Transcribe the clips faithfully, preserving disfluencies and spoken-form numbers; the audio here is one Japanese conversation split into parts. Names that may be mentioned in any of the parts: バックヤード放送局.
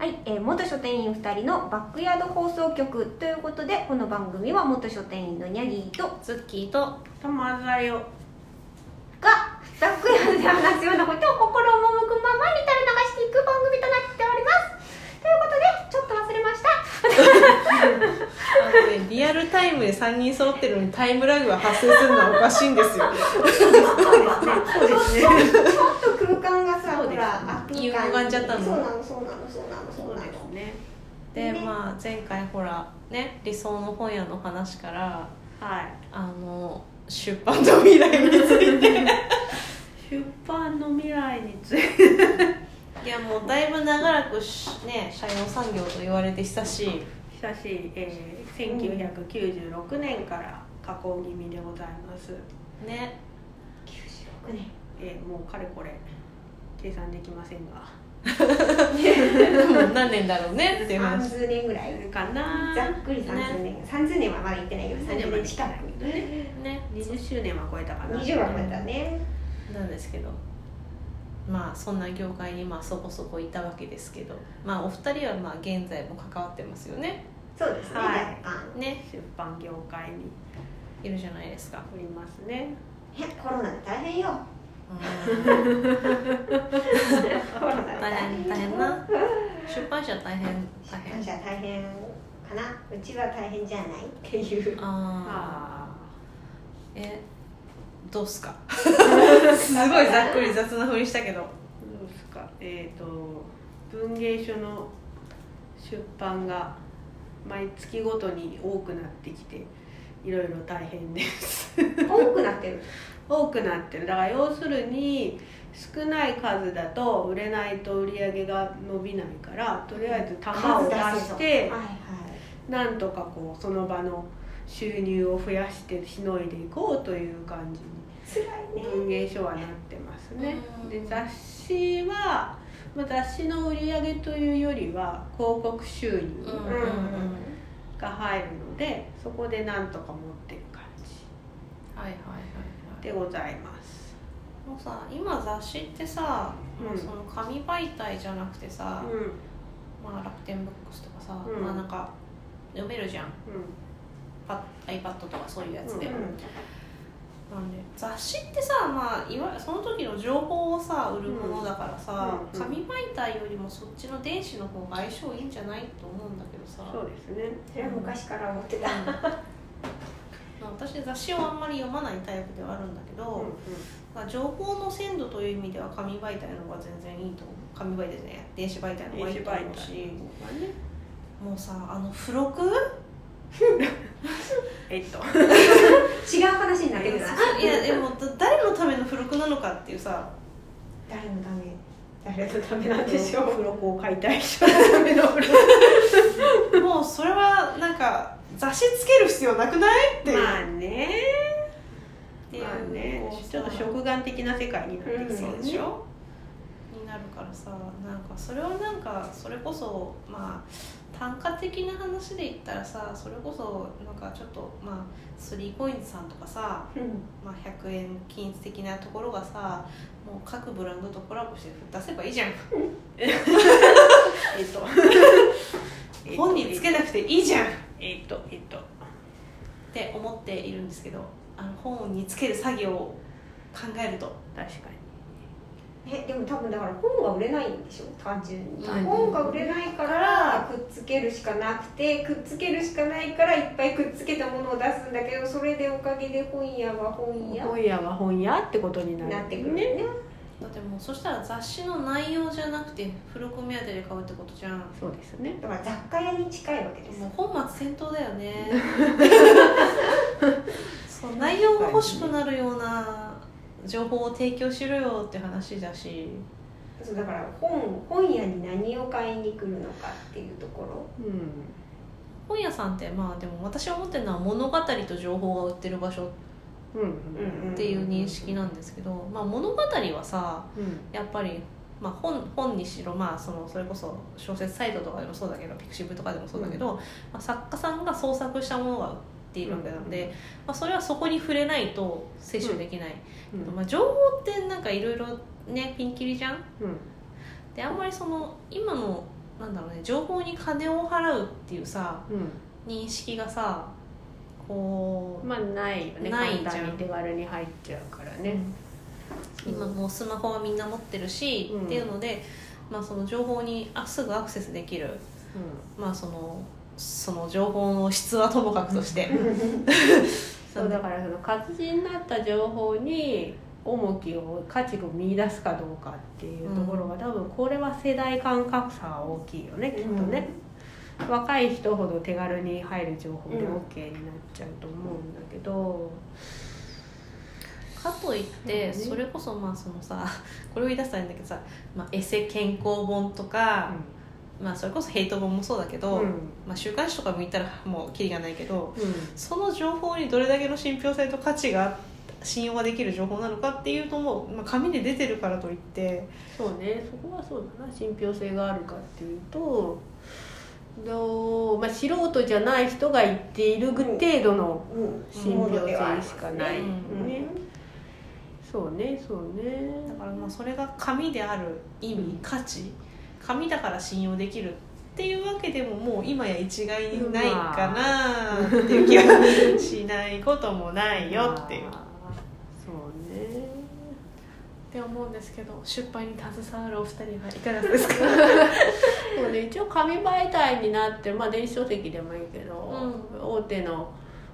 はい、えー、元書店員ふたりのバックヤード放送局ということで、この番組は元書店員のニャギーとツッキーとたまざよがバックヤードで話すようなことを心を赴くままに垂れ流していく番組となっておりますということで、ちょっと忘れましたあの、ね、リアルタイムでさんにん揃ってるのにタイムラグが発生するのはおかしいんですよねそうですね、ちょっと空間がさ、ほら歪んじゃったの。そうなのそうなのそうなのそうなのそうね。で、まあ前回ほらね、理想の本屋の話から、はい、あの出版の未来について出版の未来についていや、もうだいぶ長らくね、斜陽産業と言われて久しい久しい、えー、せんきゅうひゃくきゅうじゅうろくねんから加工気味でございますね。きゅうじゅうろくねん、えー、もうかれこれ計算できませんが何年だろうねっていう話。さんじゅうねんぐらいかな、ざっくりさんじゅうねん、ね、さんじゅうねんはまだいってないけどさんじゅうねんしかないけど ね, ねにじゅっしゅうねんは超えたかな、にじゅうは超えたね、なんですけど、まあそんな業界にまあそこそこいたわけですけど、まあお二人はまあ現在も関わってますよね。そうですね、はい、ね、出版業界にいるじゃないですか。おりますね。いや、コロナで大変よ大変大変な出版社大変大変出版社大変かな、うちは大変じゃないっていう。ああ、えどうすかすごいざっくり雑なふりしたけどどうすか。えっと文芸書の出版が毎月ごとに多くなってきていろいろ大変です多くなってる多くなってる。だから要するに少ない数だと売れないと売り上げが伸びないから、とりあえず玉を出してなんとかこうその場の収入を増やしてしのいでいこうという感じに文芸書はなってますね。で雑誌は雑誌の売り上げというよりは広告収入が入るので、そこでなんとか持ってる感じ。はいはいはい、でございます。もうさ、今雑誌ってさ、うん、その紙媒体じゃなくてさ、うん、まあ楽天ブックスとかさ、うん、まあなんか読めるじゃん。うん、パッ iPad とかそういうやつで。うんうん、なんで雑誌ってさ、まあいわその時の情報をさ売るものだからさ、うんうんうん、紙媒体よりもそっちの電子の方が相性いいんじゃないと思うんだけどさ。そうですね。それは昔から思ってた。私雑誌をあんまり読まないタイプではあるんだけど、うんうん、まあ、情報の鮮度という意味では紙媒体の方が全然いいと思う。紙媒体ですね、電子媒体の方がいいと思うし、ね、もうさ、あの付録えっと違う話になってるないや、でも誰のための付録なのかっていうさ、誰のため誰のためなんでしょう。付録を買いたい人のための付録もうそれはなんか雑誌つける必要なくないっていう。まあねー、まあね、ちょっと食玩的な世界になってきそうでしょ、うん、になるからさ、なんかそれはなんかそれこそまあ単価的な話で言ったらさ、それこそなんかちょっとまあ スリーコインズ さんとかさ、うん、まあ、ひゃくえん均一的なところがさ、もう各ブランドとコラボして出せばいいじゃんえっと本につけなくていいじゃん、えー、っとえー、っとって思っているんですけど、あの本につける作業を考えると確かに、えでも多分だから本は売れないんでしょ単純に、うん、本が売れないからくっつけるしかなくて、くっつけるしかないからいっぱいくっつけたものを出すんだけど、それでおかげで本屋は本屋本屋は本屋ってことになる、なってくるね。だってもうそしたら雑誌の内容じゃなくて付録目当てで買うってことじゃん。そうですね、だから雑貨屋に近いわけです。もう本末転倒だよねそう内容が欲しくなるような情報を提供しろよって話だし、そうだから本、本屋に何を買いに来るのかっていうところ、うん、本屋さんってまあでも私思ってるのは物語と情報が売ってる場所っていう認識なんですけど、まあ、物語はさ、うん、やっぱり、まあ、本、本にしろ、まあ、そのそれこそ小説サイトとかでもそうだけど、ピクシブとかでもそうだけど、うん、まあ、作家さんが創作したものが売っているわけなので、うん、まあ、それはそこに触れないと摂取できない、うんうん、まあ、情報ってなんかいろいろねピンキリじゃん、うん、であんまりその今のなんだろうね、情報に金を払うっていうさ、うん、認識がさこうまあないよね。ないじゃん。簡単に手軽に入っちゃうからね、うん、今もうスマホはみんな持ってるし、うん、っていうので、まあ、その情報にあすぐアクセスできる、うん、まあそのその情報の質はともかくとしてそうだからその活字になった情報に重きを価値を見出すかどうかっていうところが、うん、多分これは世代間格差が大きいよね、きっとね、うん、若い人ほど手軽に入る情報で OK になっちゃうと思うんだけど、うん、かといってそれこそまあそのさこれを言い出したいんだけどさ、まあ、エセ健康本とか、うんまあ、それこそヘイト本もそうだけど、うんまあ、週刊誌とかもいったらもうキリがないけど、うん、その情報にどれだけの信憑性と価値が信用ができる情報なのかっていうともう、まあ、紙で出てるからといってそうね、そこはそうだな、信憑性があるかっていうとどう、まあ、素人じゃない人が言っている程度の信憑性しかない、うんうんね、そうねそうねだからまあそれが紙である意味、うん、価値紙だから信用できるっていうわけでももう今や一概にないかなっていう気はしないこともないよっていうそうねって思うんですけど、出版に携わるお二人はいかがですかそう、ね、一応紙媒体になって、まあ、電子書籍でもいいけど、うん、大手の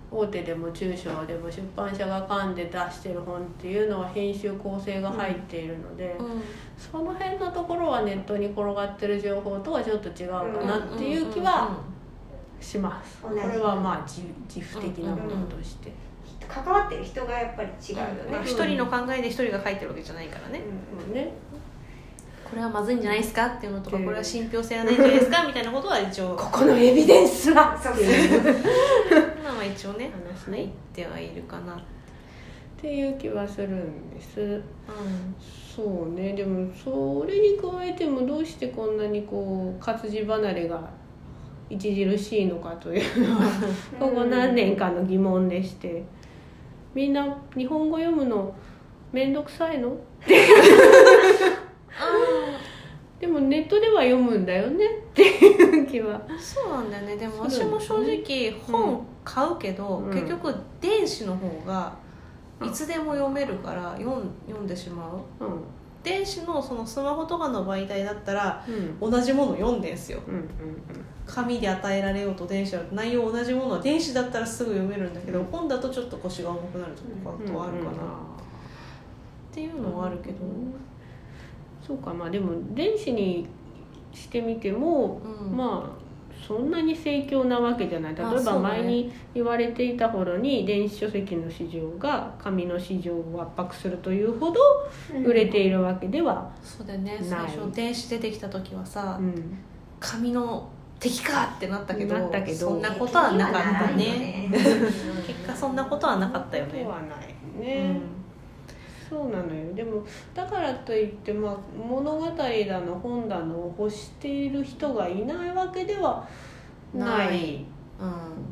大手でも中小でも出版社が噛んで出してる本っていうのは編集構成が入っているので、うんうん、その辺のところはネットに転がってる情報とはちょっと違うかなっていう気はします、うんうんうんうん、これはまあ自負的なものとして、うんうんうん、関わってる人がやっぱり違うよね、まあ、一人の考えで一人が書いてるわけじゃないからね、うんうんうん、ねこれはまずいんじゃないですかっていうのとか、これは信憑性はないんじゃないですかみたいなことは一応ここのエビデンスはそうまあ一応ね話して、はいてはいるかなっていう気はするんです、うん、そうねでもそれに加えてもどうしてこんなにこう活字離れが著しいのかというのはここ何年かの疑問でして、みんな日本語読むのめんどくさいのってでもネットでは読むんだよねっていう気はそうなんだよね。でも私も正直本買うけど、うん、結局電子の方がいつでも読めるから読ん、読んでしまう、うん、電子のそのスマホとかの媒体だったら、うん、同じもの読んでんすよ、うんうんうん、紙で与えられようと電子だと内容同じものは電子だったらすぐ読めるんだけど、うん、本だとちょっと腰が重くなるとかとはあるかな、うんうんうん、っていうのはあるけど、うんそうかまあ、でも電子にしてみても、うん、まあそんなに盛況なわけじゃない。例えば前に言われていた頃に電子書籍の市場が紙の市場を圧迫するというほど売れているわけではない、うん、そうだね。最初電子出てきた時はさ、うん、紙の敵かってなったけ ど, なったけどそんなことはなかったね結果そんなことはなかったよね。はないね、うんそうなのよ。でもだからといって、まあ、物語だの本だのを欲している人がいないわけではない、ない、うん、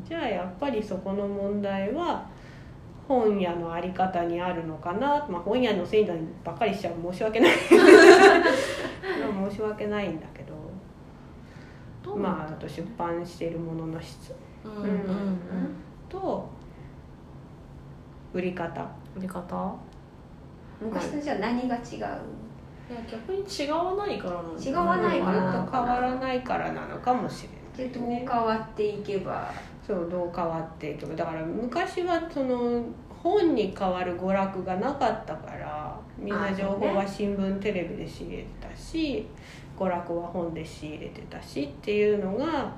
じゃあやっぱりそこの問題は本屋の在り方にあるのかな、まあ、本屋のせいだばっかりしちゃう申し訳ない申し訳ないんだけど、どうまああと出版しているものの質、うんうんうんうん、と売り方売り方昔のじゃ何が違う？いや逆に違わないからなのかな。違わないからなのかな。変わらないからなのかもしれない。でどう変わっていけば、そうどう変わっていけばだから昔はその本に代わる娯楽がなかったからみんな情報は新聞、テレビで仕入れてたし、娯楽は本で仕入れてたしっていうのが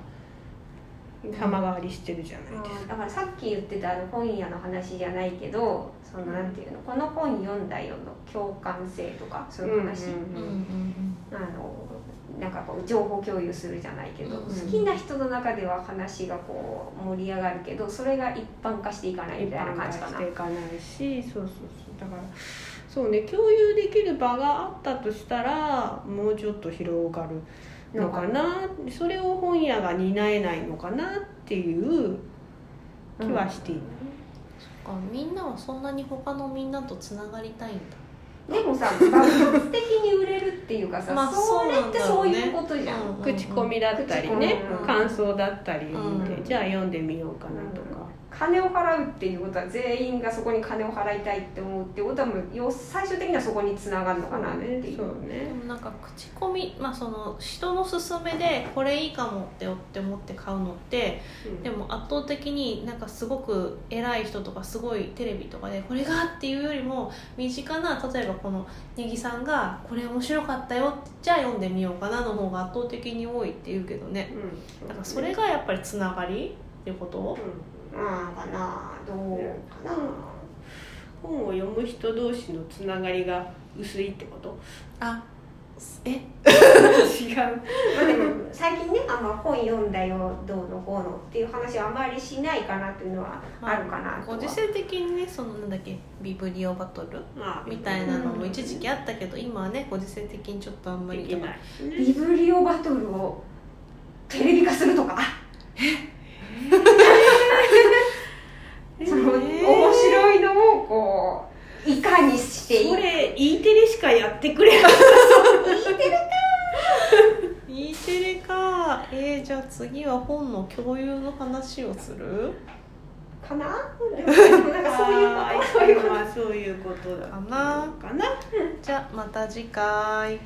様変わりしてるじゃないですか、うん、だからさっき言ってたあの本屋の話じゃないけどそのなんていうの、うん、この本読んだよの共感性とかそういう話、うんうん、あのなんかこう情報共有するじゃないけど、うん、好きな人の中では話がこう盛り上がるけどそれが一般化していかないみたいな感じかな。一般化していかないしそうそうそうだからそうね共有できる場があったとしたらもうちょっと広がるのかな、それを本屋が担えないのかなっていう気はしている、うん、そっかみんなはそんなに他のみんなとつながりたいんだでもさ爆発的に売れるっていうかさ、まあ、それってそういうことじゃん、うん、口コミだったりね、うん、感想だったり見て、うん、じゃあ読んでみようかなとか、うん、金を払うっていうことは全員がそこに金を払いたいって思うってことはもう最終的にはそこにつながるのかなっていう、そうね、そうね。でもなんか口コミ、まあ、その人の勧めでこれいいかもって思って買うのって、うん、でも圧倒的になんかすごく偉い人とかすごいテレビとかでこれがっていうよりも身近な、例えばこのネギさんがこれ面白かったよじゃあ読んでみようかなの方が圧倒的に多いっていうけどね、うん、そうですね。だからそれがやっぱりつながりっていうこと、うん、まあかなどうかな、本を読む人同士のつながりが薄いってこと、あえ違う、まあ、でも最近ねあんま本読んだよどうのこうのっていう話はあまりしないかなっていうのはあるかなと、まあ、ご時世的にねそのなんだっけビブリオバトルみたいなのも一時期あったけど、うん、今はねご時世的にちょっとあんまりできない、ね、ビブリオバトルをテレビ化するとかえその面白いのをこういかにしていい、それ E テレしかやってくれないE テレかーE テレかー、えー、じゃあ次は本の共有の話をするかななんかそういうことそういうことだかなかなじゃあまた次回。